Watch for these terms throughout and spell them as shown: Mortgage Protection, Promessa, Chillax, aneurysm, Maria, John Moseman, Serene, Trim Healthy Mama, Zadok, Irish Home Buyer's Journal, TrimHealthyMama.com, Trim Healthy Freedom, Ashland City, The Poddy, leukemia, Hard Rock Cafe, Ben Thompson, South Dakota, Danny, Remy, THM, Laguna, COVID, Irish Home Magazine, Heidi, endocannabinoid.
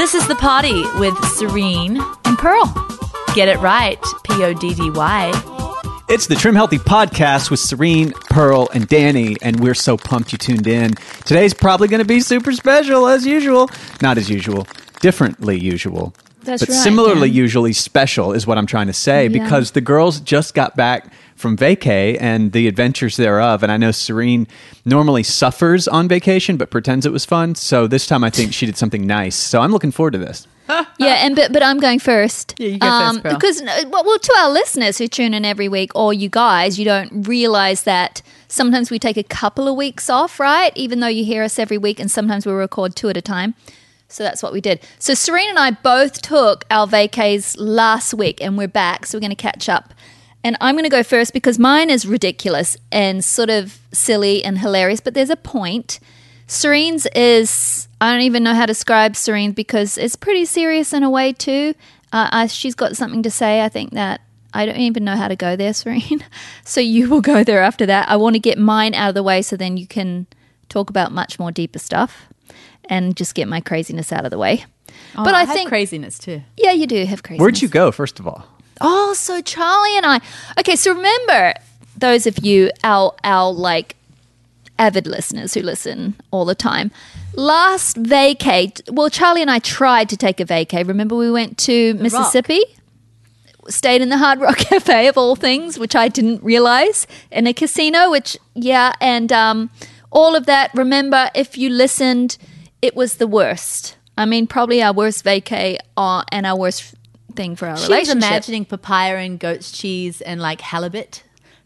This is The Poddy with Serene and Pearl. Get it right, Poddy. It's the Trim Healthy Podcast with Serene, Pearl, and Danny, and we're so pumped you tuned in. Today's probably going to be super special as usual. Not as usual, differently usual. That's but right, similarly yeah. usually special is what I'm trying to say yeah. because the girls just got back from vacay and the adventures thereof. And I know Serene normally suffers on vacation, but pretends it was fun. So this time I think she did something nice. So I'm looking forward to this. Yeah, and but I'm going first. Yeah, you go first, Pearl. Because, well, to our listeners who tune in every week, or you guys, you don't realize that sometimes we take a couple of weeks off, right? Even though you hear us every week, and sometimes we record two at a time. So that's what we did. So Serene and I both took our vacays last week and we're back. So we're going to catch up. And I'm going to go first because mine is ridiculous and sort of silly and hilarious, but there's a point. Serene's is, I don't even know how to describe Serene because it's pretty serious in a way too. She's got something to say. I think that I don't even know how to go there, Serene. So you will go there after that. I want to get mine out of the way so then you can talk about much more deeper stuff. And just get my craziness out of the way. Oh, but I think have craziness too. Yeah, you do have craziness. Where'd you go, first of all? Oh, so Charlie and I. Okay, so remember, those of you, our like avid listeners who listen all the time, last vacay, well, Charlie and I tried to take a vacay. Remember we went to Mississippi, stayed in the Hard Rock Cafe of all things, which I didn't realize, in a casino, which, yeah, and all of that. Remember, if you listened... It was the worst. I mean, probably our worst vacay and our worst thing for our relationship. She was imagining papaya and goat's cheese and like halibut.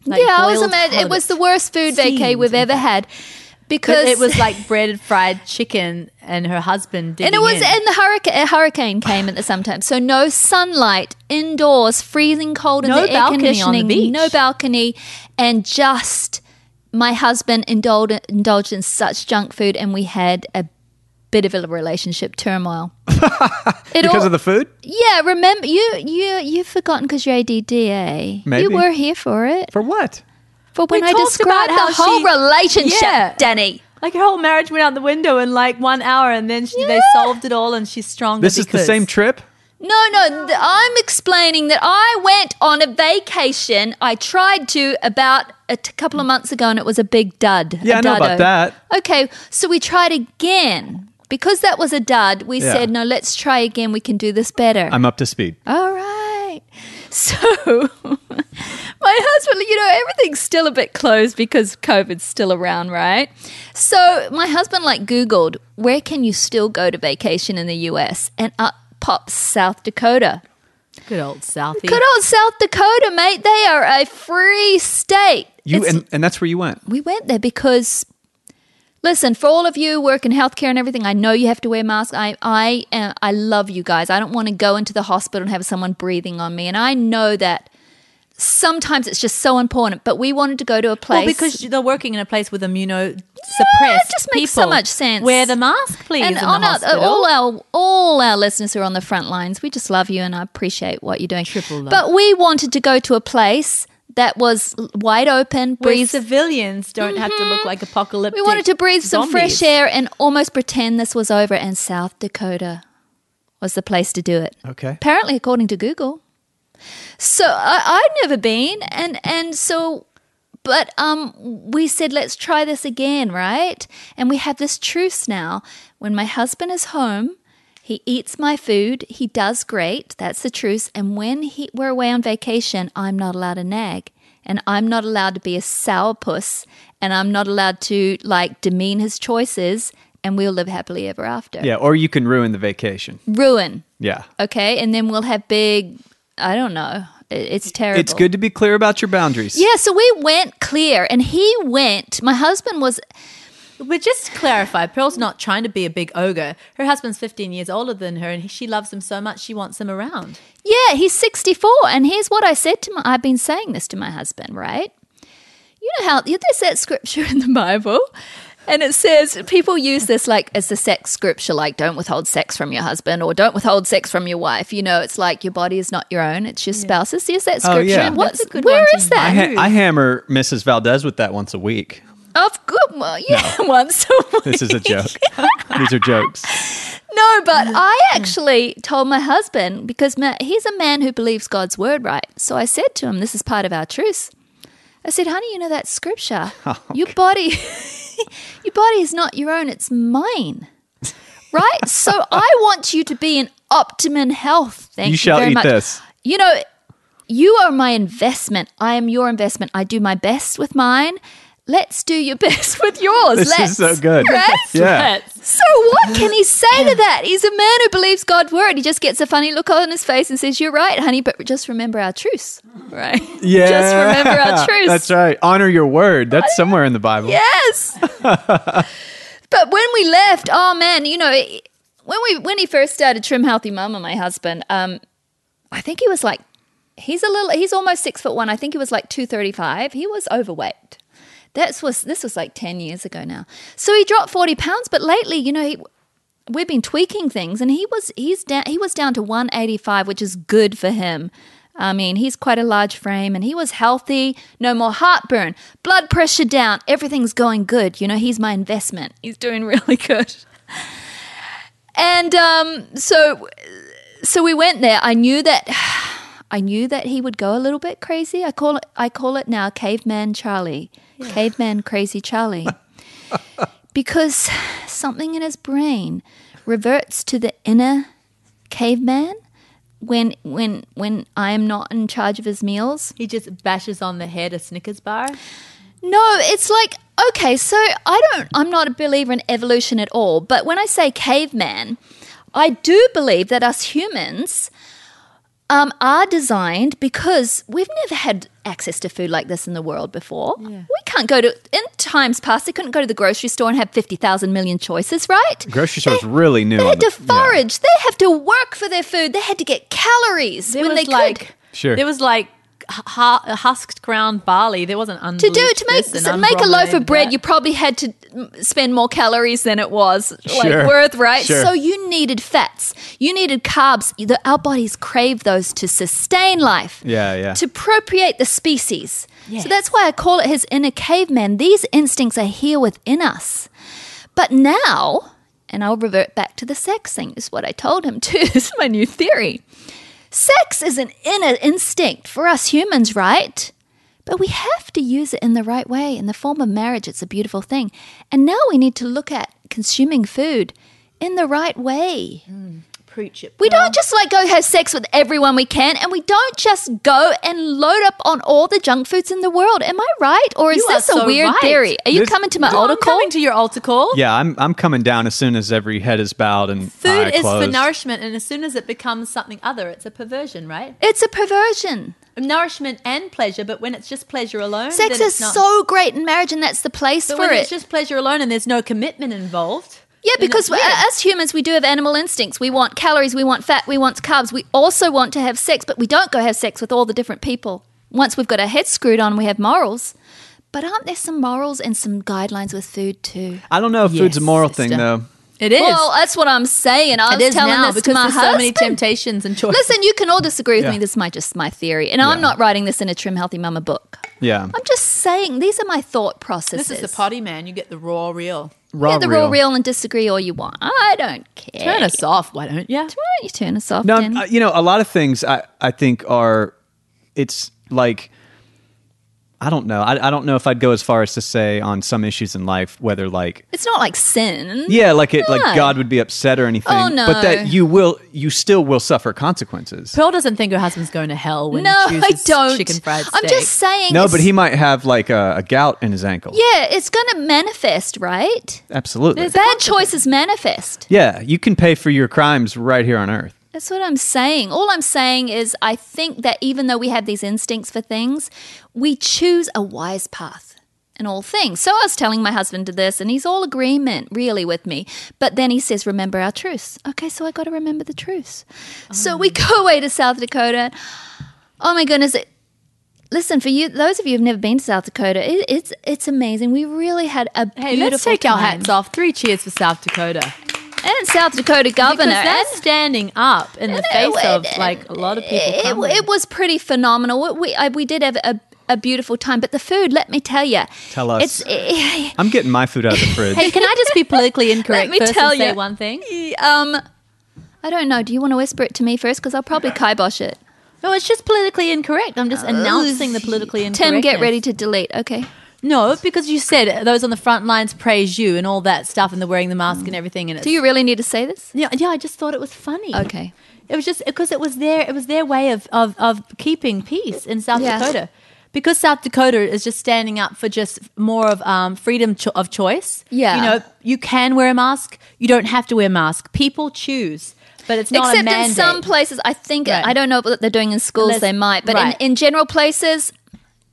Like yeah, I was imagining. It was the worst food vacay we've ever had because but it was like breaded fried chicken and her husband did. And it was, and a hurricane came at the same time. So no sunlight, indoors, freezing cold, no in the air conditioning, on the beach. No balcony, and just my husband indulged in such junk food, and we had a bit of a relationship turmoil because of the food. Yeah, remember you've forgotten because you're ADD. Maybe you were here for it. For what? For when I described the whole relationship, yeah. Danny. Like her whole marriage went out the window in like 1 hour, and then they solved it all, and she's stronger. This is the same trip. No, I'm explaining that I went on a vacation. I tried to about a couple of months ago, and it was a big dud. Yeah, I know about that. Okay, so we tried again. Because that was a dud, we said, no, let's try again. We can do this better. I'm up to speed. All right. So my husband, everything's still a bit closed because COVID's still around, right? So my husband Googled, where can you still go to vacation in the US? And up pops South Dakota. Good old Southie. Good old South Dakota, mate. They are a free state. And that's where you went? We went there because... Listen, for all of you who work in healthcare and everything, I know you have to wear masks. I love you guys. I don't want to go into the hospital and have someone breathing on me. And I know that sometimes it's just so important. But we wanted to go to a place. Well, because they're working in a place with immunosuppressed it just makes people. So much sense. Wear the mask, please, and in the hospital. All our listeners who are on the front lines, we just love you and I appreciate what you're doing. Triple love. But we wanted to go to a place... That was wide open. Breathe. Civilians don't have to look like apocalyptic. We wanted to breathe some fresh air and almost pretend this was over. And South Dakota was the place to do it. Okay. Apparently, according to Google. So I'd never been, and so, but we said let's try this again, right? And we have this truce now. When my husband is home. He eats my food. He does great. That's the truth. And when we're away on vacation, I'm not allowed to nag. And I'm not allowed to be a sourpuss. And I'm not allowed to, demean his choices. And we'll live happily ever after. Yeah, or you can ruin the vacation. Yeah. Okay, and then we'll have big, I don't know. It's terrible. It's good to be clear about your boundaries. Yeah, so we went clear. And my husband was... But just to clarify, Pearl's not trying to be a big ogre. Her husband's 15 years older than her, and she loves him so much she wants him around. Yeah, he's 64, and here's what I said to I've been saying this to my husband, right? You know how there's that scripture in the Bible, and it says people use this as the sex scripture, don't withhold sex from your husband or don't withhold sex from your wife. It's your body is not your own, it's your spouse's. There's that scripture. Oh, yeah. Where is that? I hammer Mrs. Valdez with that once a week. Of good, once a week. This is a joke. These are jokes. No, but I actually told my husband, because he's a man who believes God's word, right? So I said to him, this is part of our truce. I said, honey, you know that scripture, your body is not your own, it's mine, right? So I want you to be in optimum health. Thank you very much. You shall eat this. You know, you are my investment. I am your investment. I do my best with mine. Let's do your best with yours. This is so good. Right? Yeah. So what can he say to that? He's a man who believes God's word. He just gets a funny look on his face and says, you're right, honey, but just remember our truce. Right? Yeah. Just remember our truce. That's right. Honor your word. That's somewhere in the Bible. Yes. But when we left, oh man, you know, when he first started Trim Healthy Mama, my husband, I think he was like, he's almost 6'1". I think he was like 235. He was overweight. This was like 10 years ago now. So he dropped 40 pounds, but lately, you know, we've been tweaking things, and he was down to 185, which is good for him. I mean, he's quite a large frame, and he was healthy, no more heartburn, blood pressure down, everything's going good. You know, he's my investment. He's doing really good. And so we went there. I knew that he would go a little bit crazy. I call it now Caveman Charlie. Yeah. Caveman Crazy Charlie. Because something in his brain reverts to the inner caveman when I am not in charge of his meals. He just bashes on the head a Snickers bar. No, it's like, okay, so I'm not a believer in evolution at all, but when I say caveman, I do believe that us humans are designed, because we've never had access to food like this in the world before. Yeah. We can't go to, in times past, they couldn't go to the grocery store and have 50,000 million choices, right? Grocery stores really new. They had to forage. Yeah. They have to work for their food. They had to get calories when they could. Sure. There was like husked ground barley. There wasn't unbleached. To make a loaf of bread, you probably had to spend more calories than it was worth, right? Sure. So you needed fats, you needed carbs. Our bodies crave those to sustain life, to procreate the species. Yes. So that's why I call it his inner caveman. These instincts are here within us, but now, and I'll revert back to the sex thing. This is what I told him too. This is my new theory. Sex is an inner instinct for us humans, right? But we have to use it in the right way. In the form of marriage, it's a beautiful thing. And now we need to look at consuming food in the right way. Preach it. We don't just like go have sex with everyone we can, and we don't just go and load up on all the junk foods in the world. Am I right? Or is this a weird theory? Are you coming to my altar call? I'm coming to your altar call. Yeah, I'm coming down as soon as every head is bowed and food is for nourishment, and as soon as it becomes something other, it's a perversion, right? It's a perversion. Nourishment and pleasure, but when it's just pleasure alone, sex is so great in marriage, and that's the place for it. But when it's just pleasure alone and there's no commitment involved. Yeah, because as humans, we do have animal instincts. We want calories, we want fat, we want carbs. We also want to have sex, but we don't go have sex with all the different people. Once we've got our heads screwed on, we have morals. But aren't there some morals and some guidelines with food too? I don't know if food's a moral thing, though. It is. Well, that's what I'm saying. I was telling this to my husband. Because there's so many temptations and choices. Listen, you can all disagree with me. This is just my theory. And I'm not writing this in a Trim Healthy Mama book. Yeah. I'm just saying these are my thought processes. This is the potty, man. You get the raw reel. Raw reel and disagree all you want. I don't care. Turn us off, why don't you? Why don't you turn us off, Danny? You know, a lot of things I think are, it's like, I don't know. I don't know if I'd go as far as to say on some issues in life whether like... It's not like sin. Yeah, like God would be upset or anything. Oh, no. But that you still will suffer consequences. Pearl doesn't think her husband's going to hell when he chooses chicken fried steak. I'm just saying... No, but he might have like a gout in his ankle. Yeah, it's going to manifest, right? Absolutely. There's bad choices manifest. Yeah, you can pay for your crimes right here on earth. That's what I'm saying. All I'm saying is I think that even though we have these instincts for things, we choose a wise path in all things. So I was telling my husband this, and he's all agreement really with me. But then he says, remember our truce. Okay, so I got to remember the truce. Oh. So we go away to South Dakota. Oh, my goodness. Listen, for you, those of you who've never been to South Dakota, it's amazing. We really had a beautiful time. Hey, let's take our hats off. 3 cheers for South Dakota. And South Dakota governor. Because that's standing up in the face of like a lot of people. It was pretty phenomenal. We did have a a beautiful time. But the food, let me tell you. Tell us. I'm getting my food out of the fridge. Hey, can I just be politically incorrect and say one thing? I don't know. Do you want to whisper it to me first? Because I'll probably kibosh it. No, it's just politically incorrect. I'm just announcing the politically incorrect. Tim, get ready to delete. Okay. No, because you said those on the front lines praise you and all that stuff and the wearing the mask and everything. And do you really need to say this? Yeah, I just thought it was funny. Okay. It was just because it was their way of keeping peace in South Dakota. Because South Dakota is just standing up for just more of freedom of choice. Yeah. You know, you can wear a mask. You don't have to wear a mask. People choose. But it's not a mandate. Except in some places, I think, I don't know what they're doing in schools, they might. But in general places,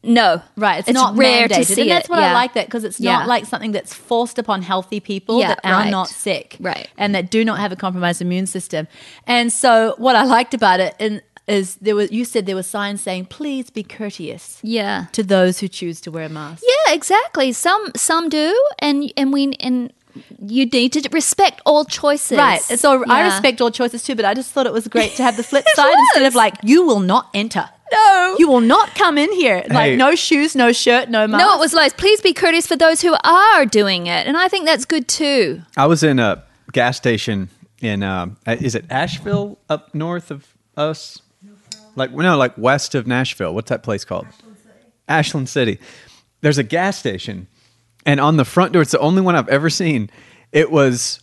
no. Right, it's not rare mandated. To see and that's what I like that because it's not like something that's forced upon healthy people that are not sick. Right. And that do not have a compromised immune system. And so what I liked about it is you said there were signs saying, please be courteous to those who choose to wear a mask. Yeah, exactly. Some do and you need to respect all choices. Right. So I respect all choices too, but I just thought it was great to have the flip side instead of like, you will not enter. No. You will not come in here. Like no shoes, no shirt, no mask. No, it was like, please be courteous for those who are doing it. And I think that's good too. I was in a gas station in, is it Asheville up north of us? Like west of Nashville. What's that place called? Ashland City. There's a gas station. And on the front door, it's the only one I've ever seen. It was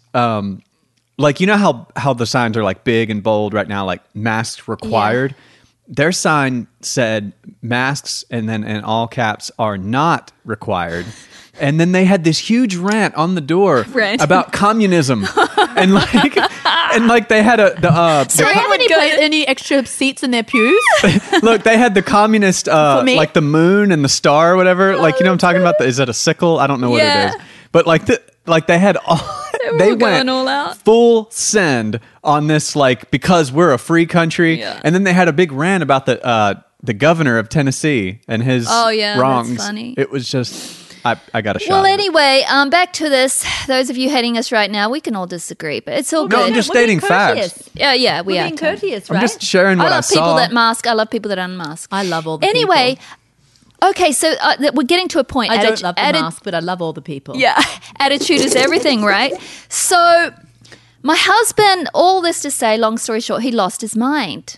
like, you know how the signs are like big and bold right now, like masks required? Yeah. Their sign said masks and then in all caps are not required. And then they had this huge rant on the door about communism. and like they had any extra seats in their pews? Look, they had the communist, like the moon and the star or whatever. Oh, like, you know what I'm talking about? Is that a sickle? I don't know what it is. But like they had all... They went all out. Full send on this, like, because we're a free country. Yeah. And then they had a big rant about the governor of Tennessee and his wrongs. That's funny. It was just... I got a shot. Well, anyway, back to this. Those of you hating us right now, we can all disagree, but it's all good. No, I'm just stating facts. Yeah, we are. We're being courteous, right? I'm just sharing what I saw. I love people that mask. I love people that unmask. I love all the people. Anyway, okay, so we're getting to a point. I don't love the mask, but I love all the people. Yeah, attitude is everything, right? So my husband, all this to say, long story short, he lost his mind.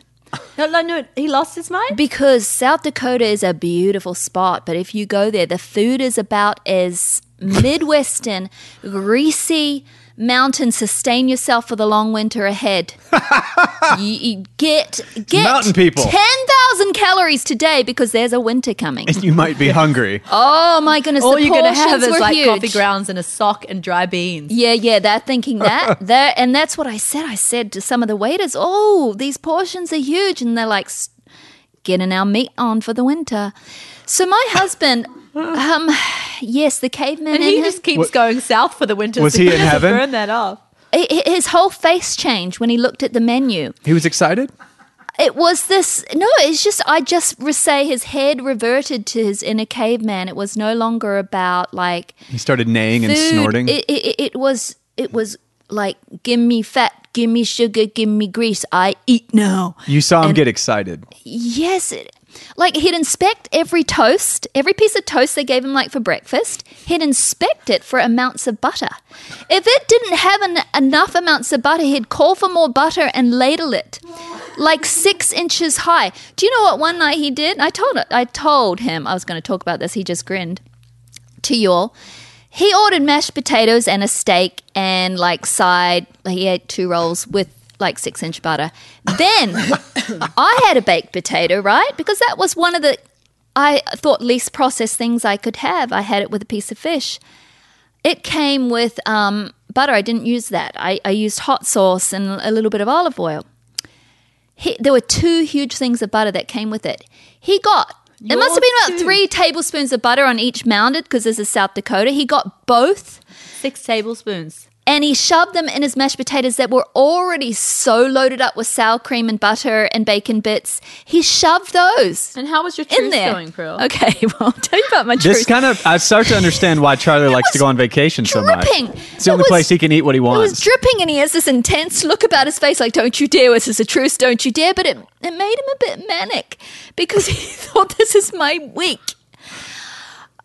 No, he lost his mind? Because South Dakota is a beautiful spot, but if you go there, the food is about as Midwestern, greasy mountain, sustain yourself for the long winter ahead. You get mountain people. 10,000 calories today because there's a winter coming. And you might be hungry. Oh, my goodness. All you're going to have is like huge. Coffee grounds and a sock and dry beans. Yeah, they're thinking that. And that's what I said. I said to some of the waiters, oh, these portions are huge. And they're like, getting our meat on for the winter. So my husband... yes, the caveman. And he just keeps going south for the winter. Was so he in heaven? Burn that off. His whole face changed when he looked at the menu. He was excited? It was this. No, it's just I say his head reverted to his inner caveman. It was no longer about like he started neighing food and snorting. It was like, give me fat, give me sugar, give me grease. I eat now. You saw him get excited. Yes. Like he'd inspect every toast, every piece of toast they gave him like for breakfast, he'd inspect it for amounts of butter. If it didn't have enough amounts of butter, he'd call for more butter and ladle it like 6 inches high. Do you know what one night he did? I told him I was going to talk about this. He just grinned to you all. He ordered mashed potatoes and a steak and like side, he ate 2 rolls with like 6-inch butter. Then I had a baked potato, right? Because that was one of the, I thought, least processed things I could have. I had it with a piece of fish. It came with butter. I didn't use that. I used hot sauce and a little bit of olive oil. There were 2 huge things of butter that came with it. He got, it must have been about 3 tablespoons of butter on each mounded because this is South Dakota. He got both. 6 tablespoons. And he shoved them in his mashed potatoes that were already so loaded up with sour cream and butter and bacon bits. He shoved those. And how was your truth going, Pearl? Okay, well, I'll tell you about my truth. This kind of, I start to understand why Charlie likes to go on vacation so much. It's the only place he can eat what he wants. It was dripping, and he has this intense look about his face like, don't you dare, this is a truce, don't you dare. But it made him a bit manic because he thought, this is my week.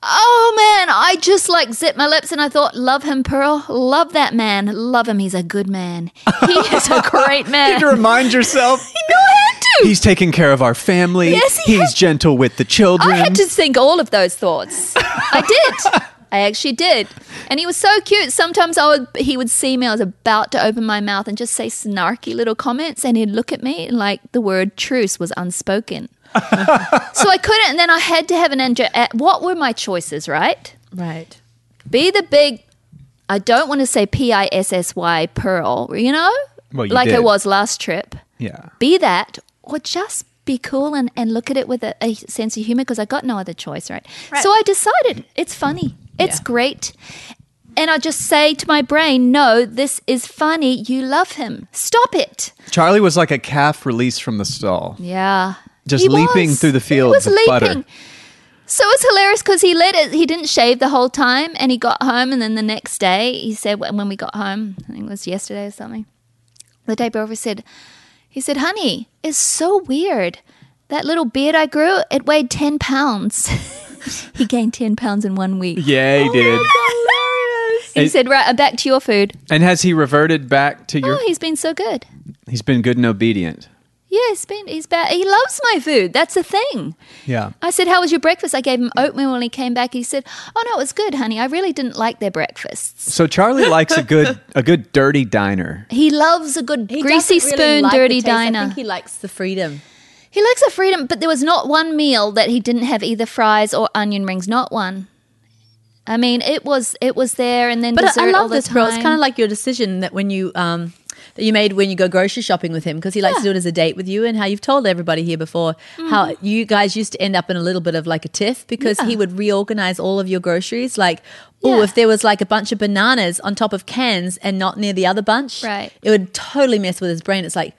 Oh, man, I just like zipped my lips and I thought, love him, Pearl. Love that man. Love him. He's a good man. He is a great man. You had to remind yourself. No, I had to. He's taking care of our family. Yes, He's gentle with the children. I had to think all of those thoughts. I did. I actually did. And he was so cute. Sometimes he would see me. I was about to open my mouth and just say snarky little comments, and he'd look at me and like the word truce was unspoken. So I couldn't, and then I had to have an end. What were my choices, right? Right. Be the big, I don't want to say P-I-S-S-Y, Pearl, you know? Well, you like did. I was last trip. Yeah. Be that, or just be cool and look at it with a sense of humor, because I got no other choice, right? So I decided, it's funny. It's great. And I just say to my brain, no, this is funny. You love him. Stop it. Charlie was like a calf released from the stall. Yeah. Just he leaping was. Through the fields of butter. So it was hilarious because he didn't shave the whole time, and he got home, and then the next day he said, when we got home, I think it was yesterday or something, the day before, he said, honey, it's so weird. That little beard I grew, it weighed 10 pounds. He gained 10 pounds in 1 week. Yeah, he did. Hilarious. He said, right, back to your food. And has he reverted back to your... Oh, he's been so good. He's been good and obedient. Yeah, he's bad. He loves my food. That's the thing. Yeah. I said, how was your breakfast? I gave him oatmeal when he came back. He said, oh, no, it was good, honey. I really didn't like their breakfasts. So Charlie likes a good dirty diner. He loves a good greasy spoon really like dirty diner. I think he likes the freedom. He likes the freedom, but there was not one meal that he didn't have either fries or onion rings. Not one. I mean, it was there, and then but dessert all the time. I love this, bro. It's kind of like your decision that when you... that you made when you go grocery shopping with him, because he likes to do it as a date with you, and how you've told everybody here before how you guys used to end up in a little bit of like a tiff because he would reorganize all of your groceries. Like, if there was like a bunch of bananas on top of cans and not near the other bunch, right, it would totally mess with his brain. It's like,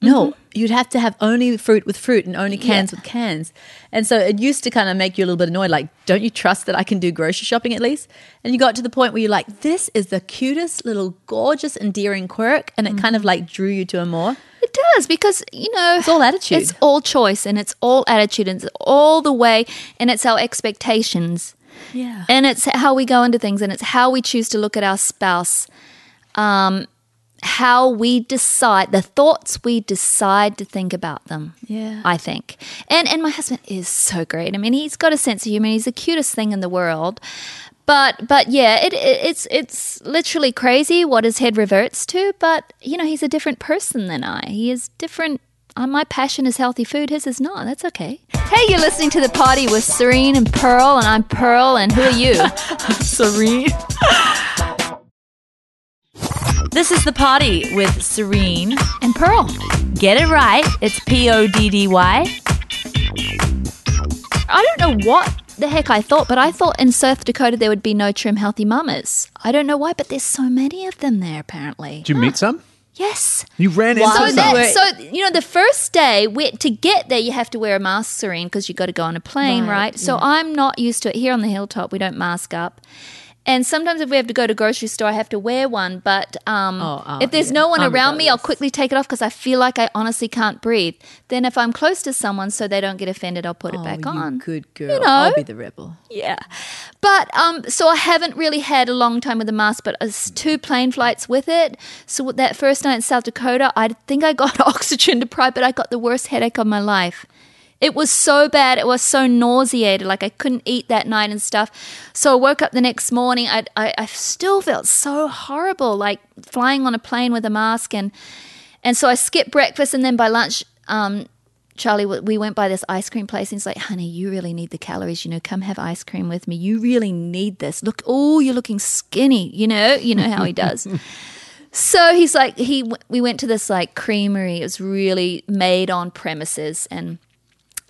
no, you'd have to have only fruit with fruit and only cans with cans. And so it used to kind of make you a little bit annoyed, like, don't you trust that I can do grocery shopping at least? And you got to the point where you're like, this is the cutest little gorgeous endearing quirk, and it kind of like drew you to him more. It does, because, you know, it's all attitude. It's all choice, and it's all attitude, and it's all the way, and it's our expectations. Yeah. And it's how we go into things, and it's how we choose to look at our spouse. How we decide, the thoughts we decide to think about them, I think. And my husband is so great. I mean, he's got a sense of humor. He's the cutest thing in the world. But yeah, it's literally crazy what his head reverts to. But, you know, he's a different person than I. He is different. My passion is healthy food. His is not. That's okay. Hey, you're listening to The Poddy with Serene and Pearl, and I'm Pearl, and who are you? I'm Serene. This is The Poddy with Serene and Pearl. Get it right. It's P-O-D-D-Y. I don't know what the heck I thought, but I thought in South Dakota there would be no Trim Healthy Mamas. I don't know why, but there's so many of them there apparently. Did you meet some? Yes. You ran into some? So, you know, the first day to get there you have to wear a mask, Serene, because you got to go on a plane, right? So I'm not used to it. Here on the hilltop we don't mask up. And sometimes if we have to go to a grocery store, I have to wear one. But if there's no one around me, I'll quickly take it off because I feel like I honestly can't breathe. Then if I'm close to someone so they don't get offended, I'll put it back on. Oh, good girl. You know? I'll be the rebel. Yeah. But so I haven't really had a long time with a mask, but it's 2 plane flights with it. So that first night in South Dakota, I think I got oxygen deprived, but I got the worst headache of my life. It was so bad. It was so nauseated. Like I couldn't eat that night and stuff. So I woke up the next morning. I still felt so horrible, like flying on a plane with a mask. And so I skipped breakfast. And then by lunch, Charlie, we went by this ice cream place. And he's like, honey, you really need the calories. You know, come have ice cream with me. You really need this. Look, you're looking skinny. You know how he does. So he's like, we went to this like creamery. It was really made on premises, and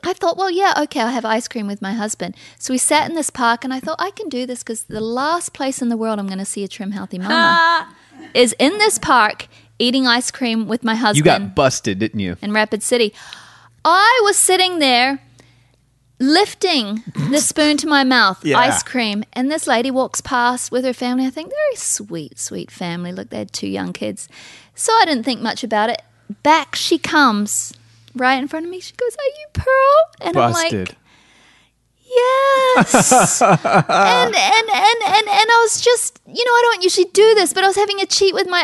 I thought, well, yeah, okay, I'll have ice cream with my husband. So we sat in this park, and I thought, I can do this because the last place in the world I'm going to see a Trim Healthy Mama. is in this park eating ice cream with my husband. You got busted, didn't you? In Rapid City. I was sitting there lifting the spoon to my mouth, ice cream, and this lady walks past with her family. I think very sweet, sweet family. Look, they had two young kids. So I didn't think much about it. Back she comes right in front of me. She goes, "Are you Pearl?" And busted. I'm like, yes. and I was just, you know, I don't usually do this, but I was having a cheat with my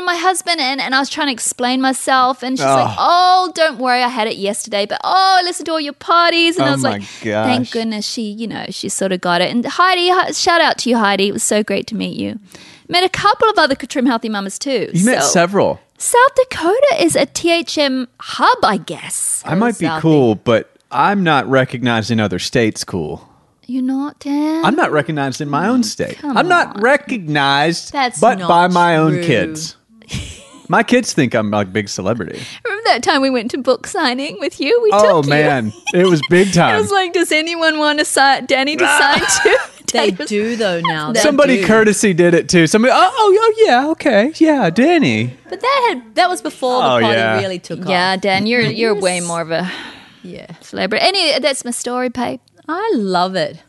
my husband, and I was trying to explain myself, and she's like, "Oh, don't worry, I had it yesterday, but I listened to all your parties," and I was like, gosh. Thank goodness she sort of got it. And Heidi, shout out to you, Heidi. It was so great to meet you. Met a couple of other Trim Healthy Mamas too. You met several. South Dakota is a THM hub, I guess. I might be cool, but I'm not recognizing other states cool. You're not, Dan? I'm not recognized in my own state. I'm not recognized, but by my own kids. My kids think I'm like big celebrity. Remember that time we went to book signing with you? We took you. Oh, man. It was big time. It was like, does anyone want to sign Danny to sign too? They do, though, now. Somebody courtesy did it, too. Somebody, yeah, okay. Yeah, Danny. But that was before the party really took off. Yeah, Dan, you're way more of a... Yeah, celebrity. Anyway, that's my story, babe. I love it.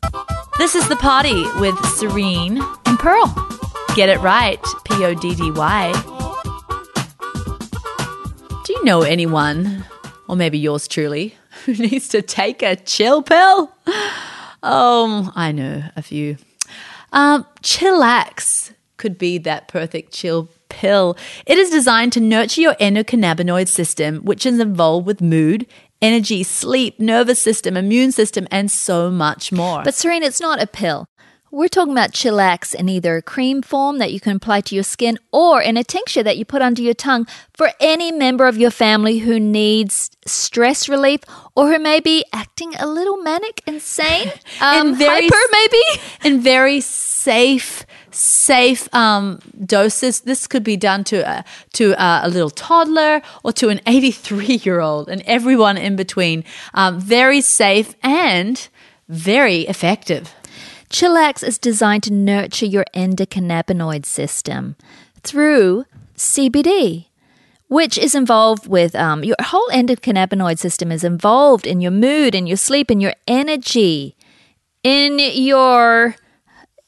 This is The Poddy with Serene and Pearl. Get it right, Poddy. Do you know anyone, or maybe yours truly, who needs to take a chill pill? I know a few. Chillax could be that perfect chill pill. It is designed to nurture your endocannabinoid system, which is involved with mood, energy, sleep, nervous system, immune system, and so much more. But Serene, it's not a pill. We're talking about Chillax in either a cream form that you can apply to your skin or in a tincture that you put under your tongue for any member of your family who needs stress relief or who may be acting a little manic, insane, hyper maybe. In very safe doses. This could be done to a little toddler or to an 83-year-old and everyone in between. Very safe and very effective. Chillax is designed to nurture your endocannabinoid system through CBD, which is involved with your whole endocannabinoid system is involved in your mood, in your sleep, in your energy, in your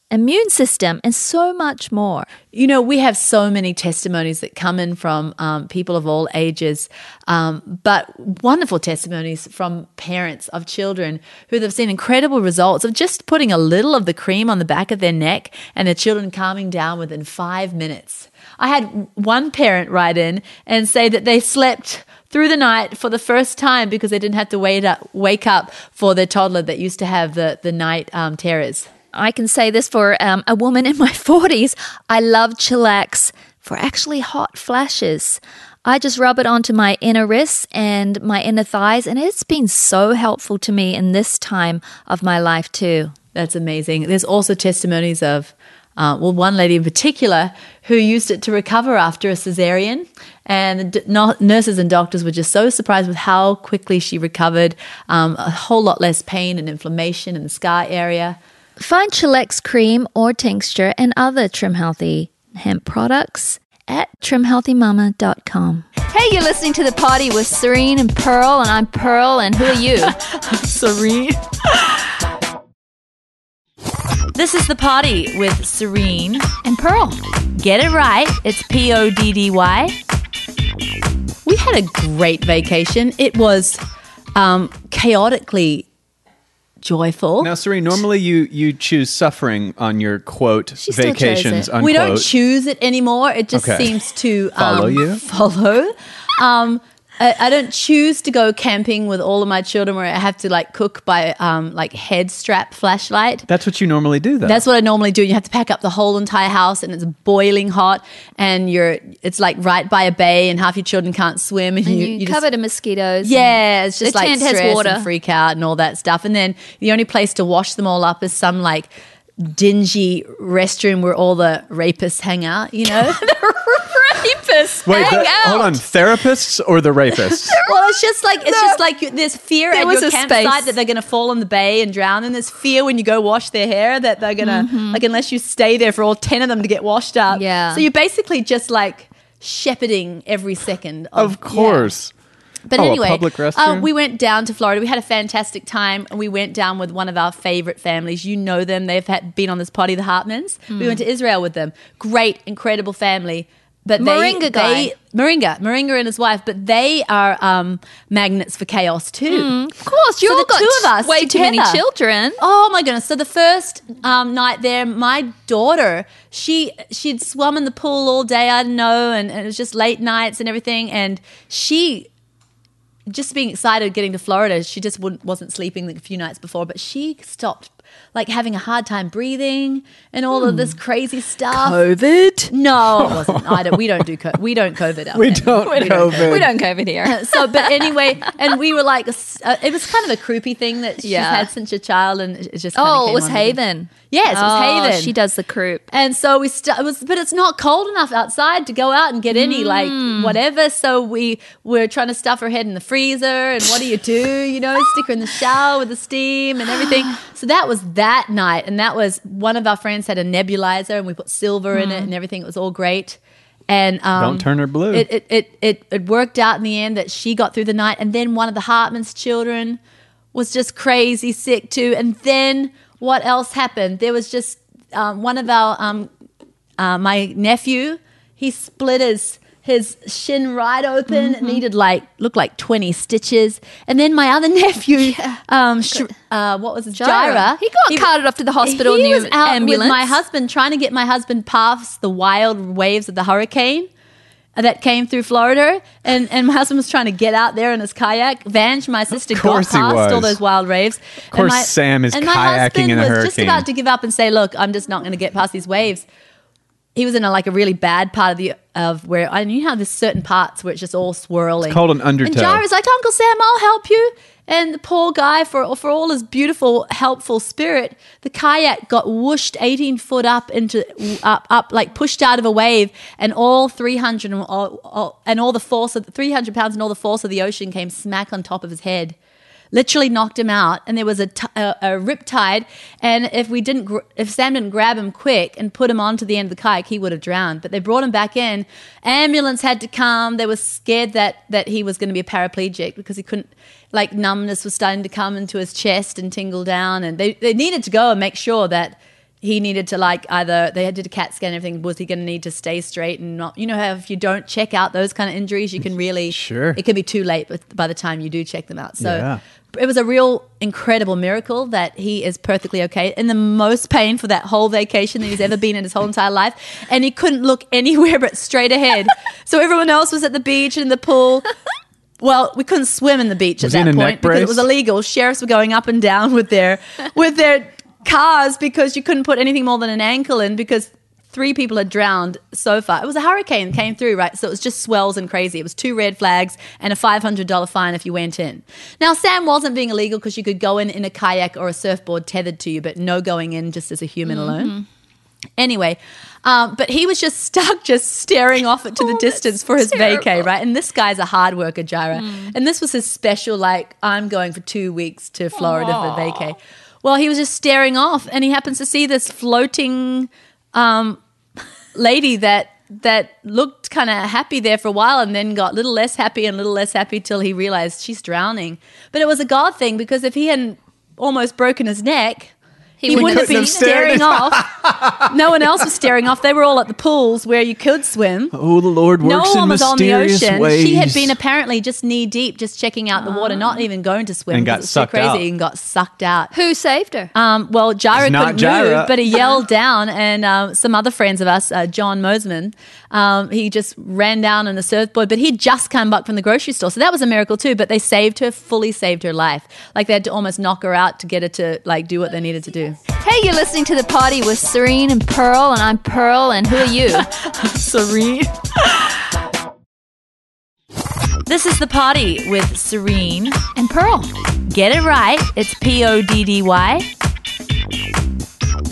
immune system, and so much more. You know, we have so many testimonies that come in from people of all ages, but wonderful testimonies from parents of children who have seen incredible results of just putting a little of the cream on the back of their neck and their children calming down within 5 minutes. I had one parent write in and say that they slept through the night for the first time because they didn't have to wake up for their toddler that used to have the night terrors. I can say this for a woman in my 40s. I love Chillax for actually hot flashes. I just rub it onto my inner wrists and my inner thighs, and it's been so helpful to me in this time of my life too. That's amazing. There's also testimonies of, one lady in particular who used it to recover after a cesarean, and nurses and doctors were just so surprised with how quickly she recovered, a whole lot less pain and inflammation in the scar area. Find Chillax cream or tincture and other Trim Healthy hemp products at TrimHealthyMama.com. Hey, you're listening to The Poddy with Serene and Pearl, and I'm Pearl, and who are you? I'm Serene. This is The Poddy with Serene and Pearl. Get it right. It's Poddy. We had a great vacation. It was chaotically joyful. Now, Serene, normally you choose suffering on your, quote, she vacations, unquote. We don't choose it anymore. It just seems to follow you. I don't choose to go camping with all of my children where I have to cook by head strap flashlight. That's what you normally do, though. That's what I normally do. You have to pack up the whole entire house, and it's boiling hot, and it's right by a bay, and half your children can't swim, and you covered in mosquitoes. Yeah, it's just stress water and freak out and all that stuff. And then the only place to wash them all up is some dingy restroom where all the rapists hang out. You know. rapists. Wait, hold on. Therapists or the rapists? Well, it's just like there's fear at your campsite that they're going to fall in the bay and drown, and there's fear when you go wash their hair that they're going to like, unless you stay there for all 10 of them to get washed up. Yeah. So you're basically just like shepherding every second. Of course. Yeah. But anyway, we went down to Florida. We had a fantastic time. We went down with one of our favorite families. You know them. They've been on this Poddy, the Hartmans. Mm. We went to Israel with them. Great, incredible family. But Moringa and his wife, but they are magnets for chaos too. Mm. Of course, you've got two of us way too many children. Oh my goodness! So the first night there, my daughter, she'd swum in the pool all day. I don't know, and it was just late nights and everything, and she. Just being excited getting to Florida, she just wasn't sleeping a few nights before, but she stopped like having a hard time breathing and all of this crazy stuff. COVID? No, it wasn't. We don't COVID out. We don't COVID here. So, but anyway, and we were like, it was kind of a croupy thing that she's had since a child, and it just it was Haven. Yes, it was Haven. She does the croup, and so we but it's not cold enough outside to go out and get any like whatever. So we're trying to stuff her head in the freezer, and what do? You know, stick her in the shower with the steam and everything. So that was that night, and that was one of our friends had a nebulizer, and we put silver in it and everything. It was all great. And don't turn her blue. It worked out in the end that she got through the night, and then one of the Hartman's children was just crazy sick too, and then. What else happened? There was just one of our my nephew. He split his shin right open. It needed looked like 20 stitches. And then my other nephew, what was it? Jaira. He got carted off to the hospital. He was out ambulance. With my husband, trying to get my husband past the wild waves of the hurricane that came through Florida, and my husband was trying to get out there in his kayak. Vange, my sister, got past all those wild waves. Of course, Sam is kayaking in a hurricane. And my husband was just about to give up and say, look, I'm just not going to get past these waves. He was in a really bad part of where I knew how there's certain parts where it's just all swirling. It's called an undertow. And Jaira's like, Uncle Sam, I'll help you. And the poor guy, for all his beautiful, helpful spirit, the kayak got whooshed 18 foot up like pushed out of a wave, and all 300 and all the force of 300 pounds and all the force of the ocean came smack on top of his head. Literally knocked him out, and there was a rip tide. And if Sam didn't grab him quick and put him onto the end of the kayak, he would have drowned. But they brought him back in. Ambulance had to come. They were scared that he was going to be a paraplegic because he couldn't. Like numbness was starting to come into his chest and tingle down, and they needed to go and make sure that he needed to they had to do a CAT scan and everything. Was he going to need to stay straight and not, you know how if you don't check out those kind of injuries, you can really, it can be too late by the time you do check them out. So it was a real incredible miracle that he is perfectly okay, in the most pain for that whole vacation that he's ever been in his whole entire life. And he couldn't look anywhere but straight ahead. So everyone else was at the beach and in the pool. Well, we couldn't swim in the beach at that point because it was illegal. Sheriffs were going up and down with their cars because you couldn't put anything more than an ankle in because 3 people had drowned so far. It was a hurricane that came through, right? So it was just swells and crazy. It was 2 red flags and a $500 fine if you went in. Now, Sam wasn't being illegal because you could go in a kayak or a surfboard tethered to you, but no going in just as a human alone. Anyway, but he was just stuck, staring off into the distance for his vacay, right? And this guy's a hard worker, Jaira. And this was his special, like, I'm going for 2 weeks to Florida for vacay. Well, he was just staring off, and he happens to see this floating lady that looked kind of happy there for a while and then got a little less happy till he realized she's drowning. But it was a God thing because if he hadn't almost broken his neck, he wouldn't have been staring off. No one else was staring off. They were all at the pools where you could swim. Oh, the Lord works in mysterious ways. No one was on the ocean. She had been apparently just knee deep, just checking out the water, not even going to swim. And got sucked out. And got sucked out. Who saved her? Well, Jaira couldn't move, but he yelled down, and some other friends of us, John Moseman, he just ran down on a surfboard, but he'd just come back from the grocery store. So that was a miracle too, but they saved her, fully saved her life. Like they had to almost knock her out to get her to like do what they needed to do. Hey, you're listening to The Poddy with Serene and Pearl, and I'm Pearl, and who are you? Serene. This is The Poddy with Serene and Pearl. Get it right. It's Poddy.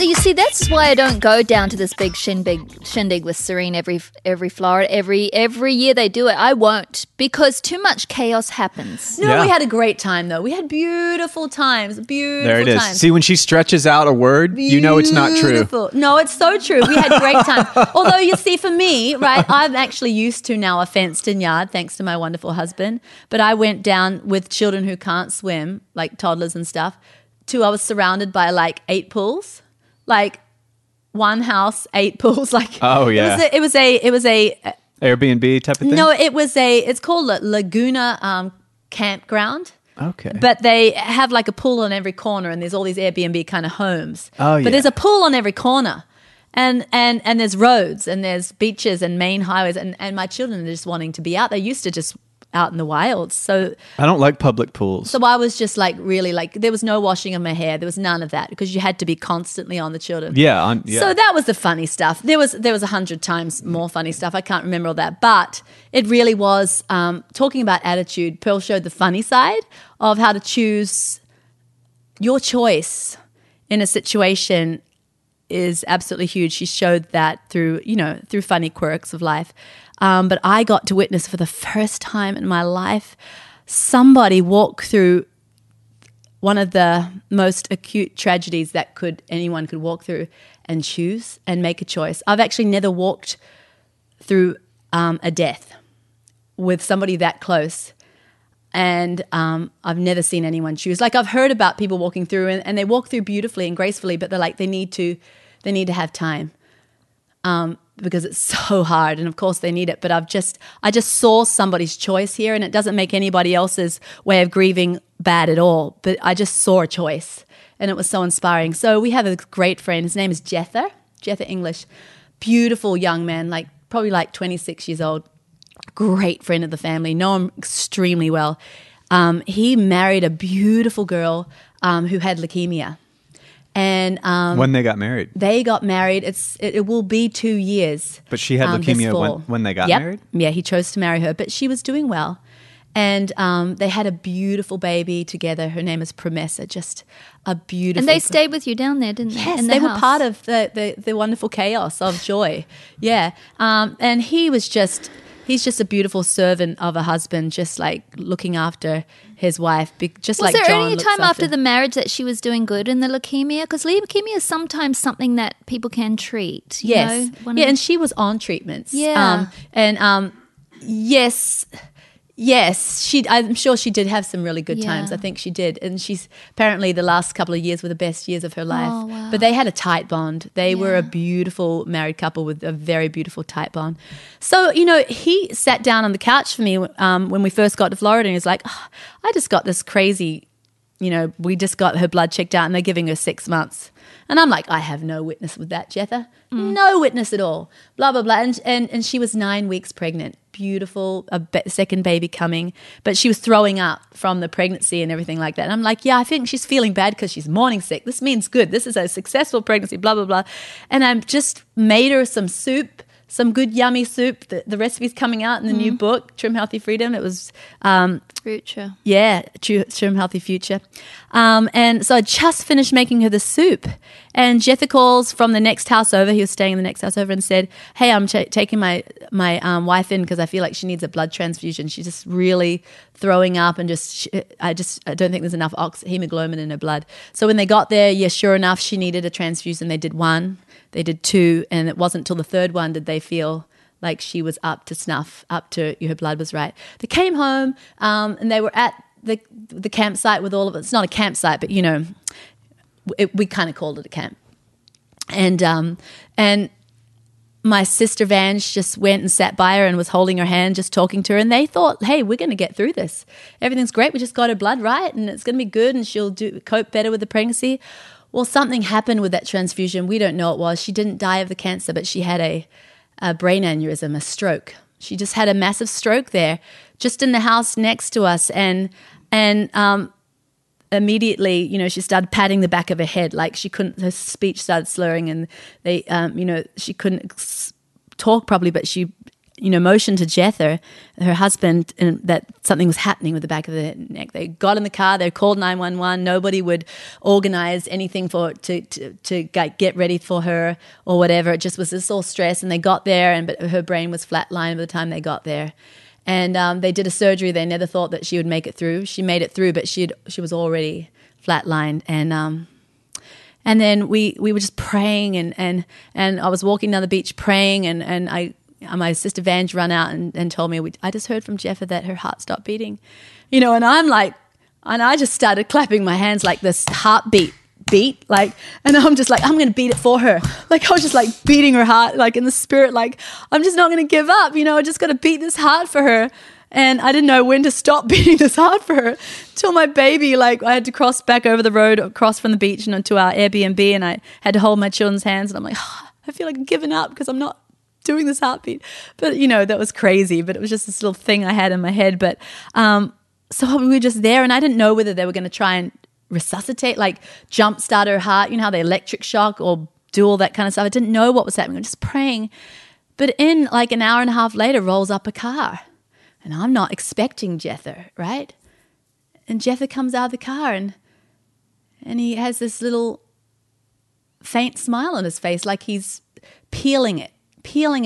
you see, that's why I don't go down to this big shindig with Serene every Florida, every year they do it. I won't, because too much chaos happens. No, yeah. We had a great time though. We had beautiful times, There it is. See, when she stretches out a word, you know it's not true. No, it's so true. We had great times. Although you see, for me, right, I'm actually used to now a fenced-in yard, thanks to my wonderful husband. But I went down with children who can't swim, like toddlers and stuff. I was surrounded by like 8 pools, like one house, 8 pools. Like, oh yeah, it was a Airbnb type of thing. No, it was it's called Laguna campground. Okay, but they have like a pool on every corner, and there's all these Airbnb kind of homes. Oh yeah, but there's a pool on every corner, and there's roads, and there's beaches, and main highways, and my children are just wanting to be out. They used to just out in the wilds. So I don't like public pools. So I was just like, really, like there was no washing of my hair. There was none of that because you had to be constantly on the children. Yeah, yeah. So that was the funny stuff. There was 100 times more funny stuff. I can't remember all that, but it really was talking about attitude. Pearl showed the funny side of how to choose. Your choice in a situation is absolutely huge. She showed that through funny quirks of life. But I got to witness for the first time in my life somebody walk through one of the most acute tragedies that anyone could walk through and choose and make a choice. I've actually never walked through a death with somebody that close, and I've never seen anyone choose. Like, I've heard about people walking through and they walk through beautifully and gracefully, but they're like they need to have time. Because it's so hard, and of course they need it, but I just saw somebody's choice here, and it doesn't make anybody else's way of grieving bad at all, but I just saw a choice, and it was so inspiring. So we have a great friend, his name is Jethro English, beautiful young man, like probably like 26 years old, great friend of the family, know him extremely well. He married a beautiful girl who had leukemia. And when they got married. It will be 2 years. But she had leukemia when they got married? Yeah, he chose to marry her, but she was doing well. And they had a beautiful baby together. Her name is Promessa, just a beautiful... And they stayed with you down there, didn't they? Yes, they were part of the wonderful chaos of joy. Yeah. And he was just... He's just a beautiful servant of a husband, just like looking after his wife, just like John looks after. Was there any time after the marriage that she was doing good in the leukemia? Because leukemia is sometimes something that people can treat. Yes. Yeah, and she was on treatments. Yeah. Yes, I'm sure she did have some really good times. I think she did. And she's apparently the last couple of years were the best years of her life. Oh, wow. But they had a tight bond. They were a beautiful married couple with a very beautiful tight bond. So, he sat down on the couch for me when we first got to Florida, and he was like, oh, I just got this crazy, we just got her blood checked out and they're giving her 6 months. And I'm like, I have no witness with that, Jetha. Mm. No witness at all. Blah, blah, blah. And she was 9 weeks pregnant. Beautiful, second baby coming. But she was throwing up from the pregnancy and everything like that. And I'm like, yeah, I think she's feeling bad because she's morning sick. This means good. This is a successful pregnancy, blah, blah, blah. And I just made her some soup, some good yummy soup. The recipe's coming out in the new book, Trim Healthy Freedom. It was... Future. Yeah, Trim Healthy Future. And so I just finished making her the soup. And Jethro calls from the next house over. He was staying in the next house over and said, hey, I'm taking my wife in because I feel like she needs a blood transfusion. She's just really throwing up and I don't think there's enough hemoglobin in her blood. So when they got there, yeah, sure enough, she needed a transfusion. They did one, they did two, and it wasn't till the third one did they feel like she was up to snuff, her blood was right. They came home and they were at the campsite with all of us. It's not a campsite, but we kind of called it a camp. And my sister Vange just went and sat by her and was holding her hand, just talking to her. And they thought, hey, we're going to get through this. Everything's great. We just got her blood right and it's going to be good and she'll cope better with the pregnancy. Well, something happened with that transfusion. We don't know what it was. She didn't die of the cancer, but she had a brain aneurysm, a stroke. She just had a massive stroke there, just in the house next to us, and immediately, she started patting the back of her head, like she couldn't. Her speech started slurring, and they, she couldn't talk properly, but she motioned to Jethro, her husband, and that something was happening with the back of their neck. They got in the car. They called 911. Nobody would organize anything to get ready for her or whatever. It just was this all stress. And they got there, but her brain was flatlined by the time they got there. And they did a surgery. They never thought that she would make it through. She made it through, but she was already flatlined. And then we were just praying, and I was walking down the beach praying, and my sister Vange ran out and told me, I just heard from Jeffa that her heart stopped beating, and I'm like, and I just started clapping my hands like this heartbeat. And I'm just like, I'm going to beat it for her. Like I was just like beating her heart, like in the spirit, like I'm just not going to give up, I just got to beat this heart for her. And I didn't know when to stop beating this heart for her till my baby, I had to cross back over the road, across from the beach and onto our Airbnb, and I had to hold my children's hands, and I'm like, I feel like I'm giving up because I'm not doing this heartbeat. But, that was crazy, but it was just this little thing I had in my head. But so we were just there, and I didn't know whether they were going to try and resuscitate, like jumpstart her heart, how they electric shock or do all that kind of stuff. I didn't know what was happening. I'm just praying. But in like an hour and a half later rolls up a car, and I'm not expecting Jethro, right? And Jethro comes out of the car, and he has this little faint smile on his face, like he's peeling it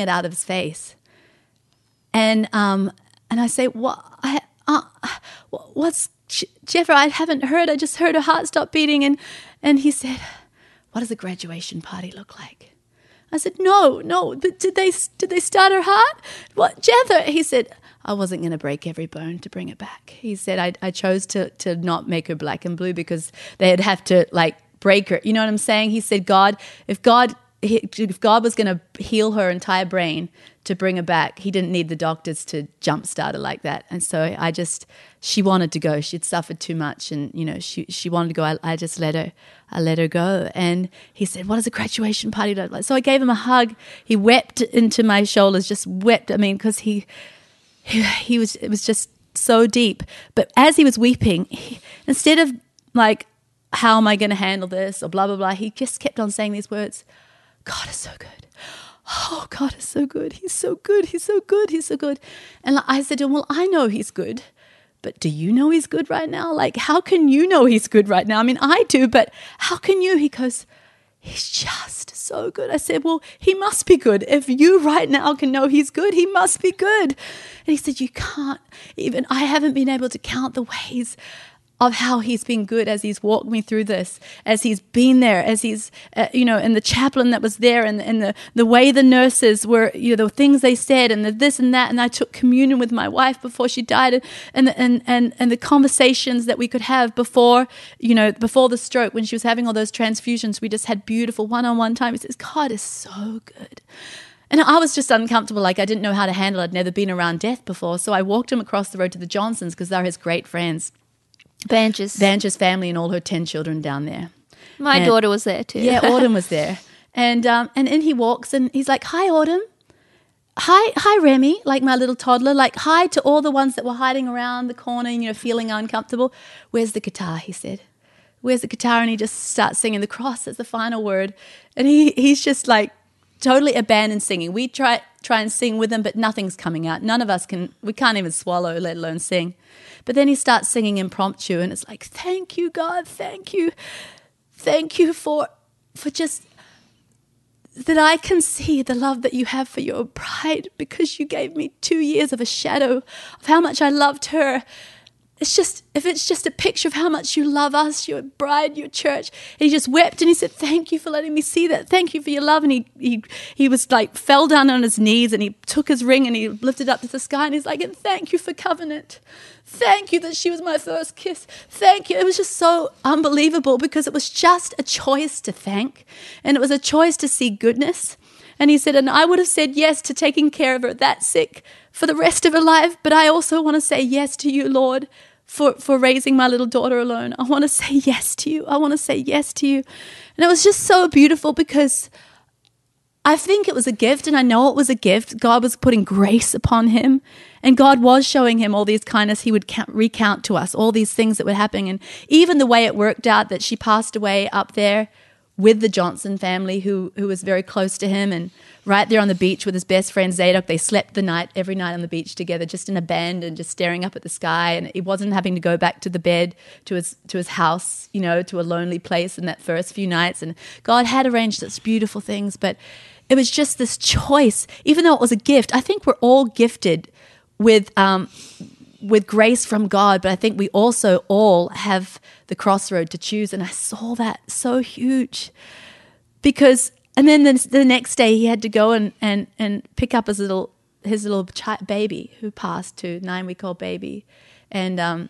out of his face. And I say, what's Jeffrey, I haven't heard. I just heard her heart stop beating. And he said, what does a graduation party look like? I said, no, but did they start her heart? What, Jethro? He said, I wasn't going to break every bone to bring it back. He said, I chose to not make her black and blue because they'd have to break her. You know what I'm saying? He said, God, if God was going to heal her entire brain to bring her back, he didn't need the doctors to jumpstart her like that. And so she wanted to go. She'd suffered too much, and she wanted to go. I just let her go. And he said, "What is a graduation party look like?" So I gave him a hug. He wept into my shoulders, just wept. I mean, because he was. It was just so deep. But as he was weeping, instead of how am I going to handle this or blah blah blah, he just kept on saying these words. God is so good. Oh, God is so good. He's so good. He's so good. He's so good. And I said to him, well, I know he's good, but do you know he's good right now? How can you know he's good right now? I mean, I do, but how can you? He goes, he's just so good. I said, well, he must be good. If you right now can know he's good, he must be good. And he said, you can't even, I haven't been able to count the ways of how he's been good as he's walked me through this, as he's been there, as he's, and the chaplain that was there, and the way the nurses were, the things they said, and the this and that, and I took communion with my wife before she died, and the conversations that we could have before, before the stroke, when she was having all those transfusions, we just had beautiful one-on-one time. He says, God is so good. And I was just uncomfortable, I didn't know how to handle it. I'd never been around death before, so I walked him across the road to the Johnsons because they're his great friends. Vange's family and all her 10 children down there. My daughter was there too. Yeah, Autumn was there. And in he walks, and he's like, hi, Autumn. Hi, Remy, my little toddler. Hi to all the ones that were hiding around the corner and, feeling uncomfortable. Where's the guitar, he said. Where's the guitar? And he just starts singing the cross as the final word. And he's just totally abandoned singing. We try and sing with him, but nothing's coming out. None of us we can't even swallow, let alone sing. But then he starts singing impromptu, and it's like, thank you, God, thank you for just that I can see the love that you have for your bride, because you gave me 2 years of a shadow of how much I loved her. It's just, if it's just a picture of how much you love us, your bride, your church. And he just wept, and he said, thank you for letting me see that. Thank you for your love. And he was fell down on his knees, and he took his ring and he lifted up to the sky, and he's like, and thank you for covenant. Thank you that she was my first kiss. Thank you. It was just so unbelievable, because it was just a choice to thank, and it was a choice to see goodness. And he said, and I would have said yes to taking care of her that sick for the rest of her life, but I also want to say yes to you, Lord, for raising my little daughter alone. I want to say yes to you. I want to say yes to you. And it was just so beautiful, because I think it was a gift, and I know it was a gift. God was putting grace upon him, and God was showing him all these kindness. He would recount to us all these things that were happening, and even the way it worked out that she passed away up there with the Johnson family, who was very close to him, and right there on the beach with his best friend Zadok. They slept the night, every night on the beach together, just in a band and just staring up at the sky. And he wasn't having to go back to the bed, to his house, you know, to a lonely place in that first few nights. And God had arranged such beautiful things, but it was just this choice, even though it was a gift. I think we're all gifted with grace from God, but I think we also all have the crossroad to choose. And I saw that so huge, because, and then the next day he had to go and pick up his little baby who passed too, 9-week-old baby. And the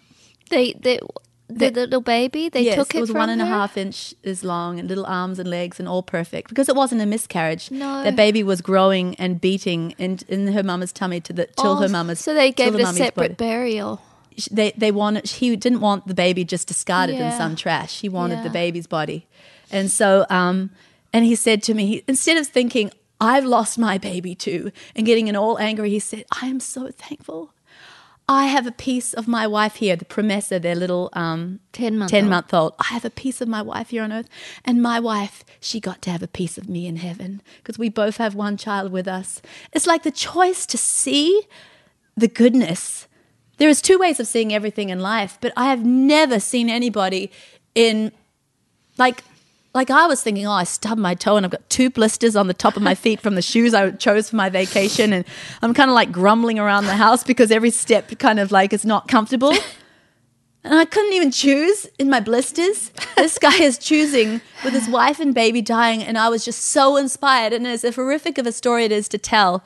little baby, they took it from her? Yes, it was 1.5 inches long, and little arms and legs and all perfect, because it wasn't a miscarriage. No. The baby was growing and beating in her mama's tummy till her mama's body. So they gave it a separate burial. He didn't want the baby just discarded in some trash. He wanted the baby's body. And so and he said to me, instead of thinking, I've lost my baby too, and getting all angry, he said, I am so thankful. I have a piece of my wife here, the Promessa, their little 10-month-old. I have a piece of my wife here on earth, and my wife, she got to have a piece of me in heaven, because we both have one child with us. It's like the choice to see the goodness. There is two ways of seeing everything in life, but I have never seen anybody in, like I was thinking, oh, I stubbed my toe and I've got 2 blisters on the top of my feet from the shoes I chose for my vacation, and I'm kind of like grumbling around the house because every step kind of like is not comfortable. And I couldn't even choose in my blisters. This guy is choosing with his wife and baby dying, and I was just so inspired. And as horrific of a story it is to tell,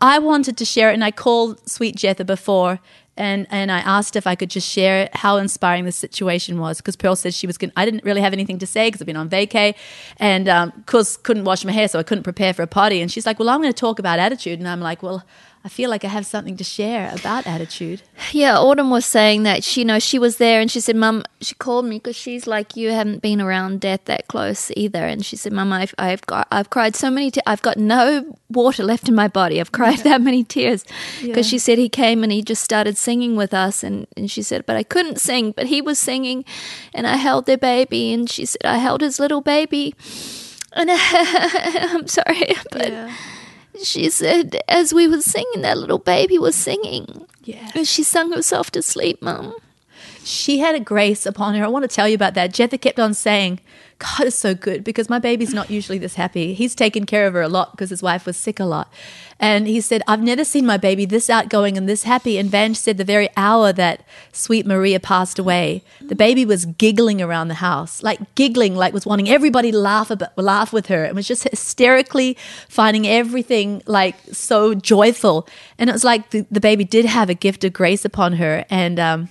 I wanted to share it, and I called Sweet Jethro before and I asked if I could just share how inspiring the situation was, because Pearl said she was going to, I didn't really have anything to say because I've been on vacay, and couldn't wash my hair, so I couldn't prepare for a potty. And she's like, well, I'm going to talk about attitude. And I'm like, well, I feel like I have something to share about attitude. Yeah, Autumn was saying that she, you know, she was there, and she said, Mum, she called me because she's like, you haven't been around death that close either. And she said, Mum, I've cried so many tears. I've got no water left in my body. I've cried that many tears, because she said he came and he just started singing with us, and she said, but I couldn't sing, but he was singing, and I held their baby, and she said, I held his little baby, and I'm sorry, but... Yeah. She said, as we were singing, that little baby was singing. Yeah. And she sung herself to sleep, Mum. She had a grace upon her. I want to tell you about that. Jethro kept on saying, God is so good, because my baby's not usually this happy. He's taken care of her a lot because his wife was sick a lot. And he said, I've never seen my baby this outgoing and this happy. And Vange said the very hour that sweet Maria passed away, the baby was giggling around the house, like giggling, like was wanting everybody to laugh with her, and was just hysterically finding everything like so joyful. And it was like the baby did have a gift of grace upon her, and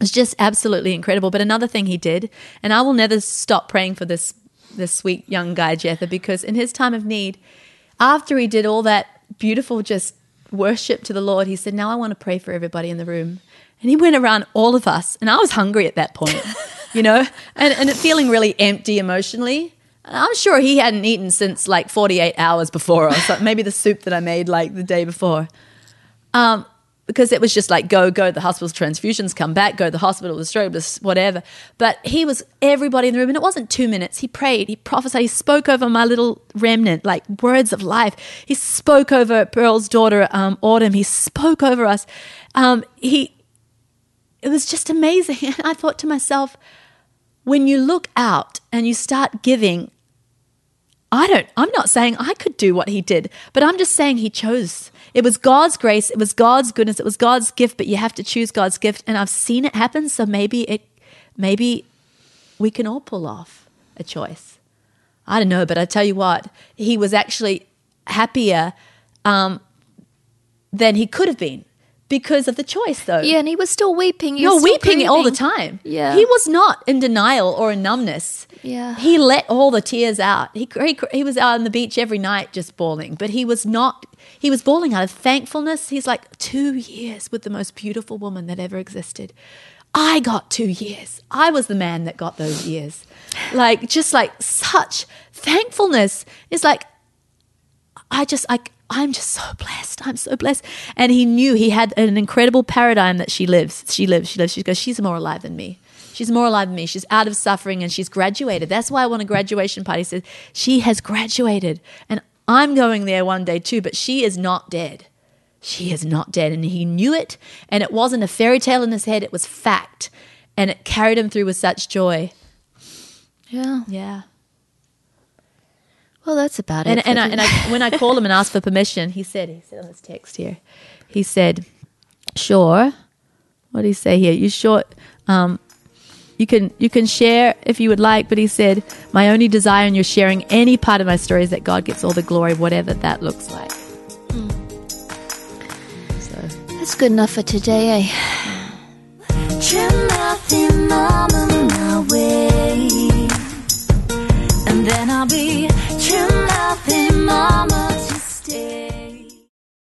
it's just absolutely incredible. But another thing he did, and I will never stop praying for this sweet young guy, Jethro, because in his time of need, after he did all that beautiful just worship to the Lord, he said, now I want to pray for everybody in the room. And he went around all of us, and I was hungry at that point, you know, and feeling really empty emotionally. And I'm sure he hadn't eaten since like 48 hours before, or something, maybe the soup that I made like the day before. Because it was just like, go to the hospital's transfusions, come back, go to the hospital, the stroke, whatever. But he was everybody in the room, and it wasn't 2 minutes. He prayed, he prophesied, he spoke over my little remnant, like words of life. He spoke over Pearl's daughter, Autumn. He spoke over us. It was just amazing. And I thought to myself, when you look out and you start giving, I'm not saying I could do what he did, but I'm just saying he chose. It was God's grace, it was God's goodness, it was God's gift, but you have to choose God's gift, and I've seen it happen, so maybe we can all pull off a choice. I don't know, but I tell you what, he was actually happier than he could have been because of the choice, though. Yeah, and he was still weeping. You're weeping grieving. All the time. Yeah. He was not in denial or in numbness. Yeah. He let all the tears out. He was out on the beach every night just bawling, but he was not... He was bawling out of thankfulness. He's like, 2 years with the most beautiful woman that ever existed. I got 2 years. I was the man that got those years. Like, just like such thankfulness. It's like, I'm just so blessed. I'm so blessed. And he knew he had an incredible paradigm that she lives. She goes, she's more alive than me. She's more alive than me. She's out of suffering and she's graduated. That's why I want a graduation party. Says she has graduated and I'm going there one day too, but she is not dead. She is not dead. And he knew it, and it wasn't a fairy tale in his head. It was fact, and it carried him through with such joy. Yeah. Yeah. Well, that's about it. And I, when I called him and asked for permission, he said on this text here, he said, sure. What did he say here? You sure? You can share if you would like, but he said, my only desire in your sharing any part of my story is that God gets all the glory, whatever that looks like. Mm. So that's good enough for today, eh?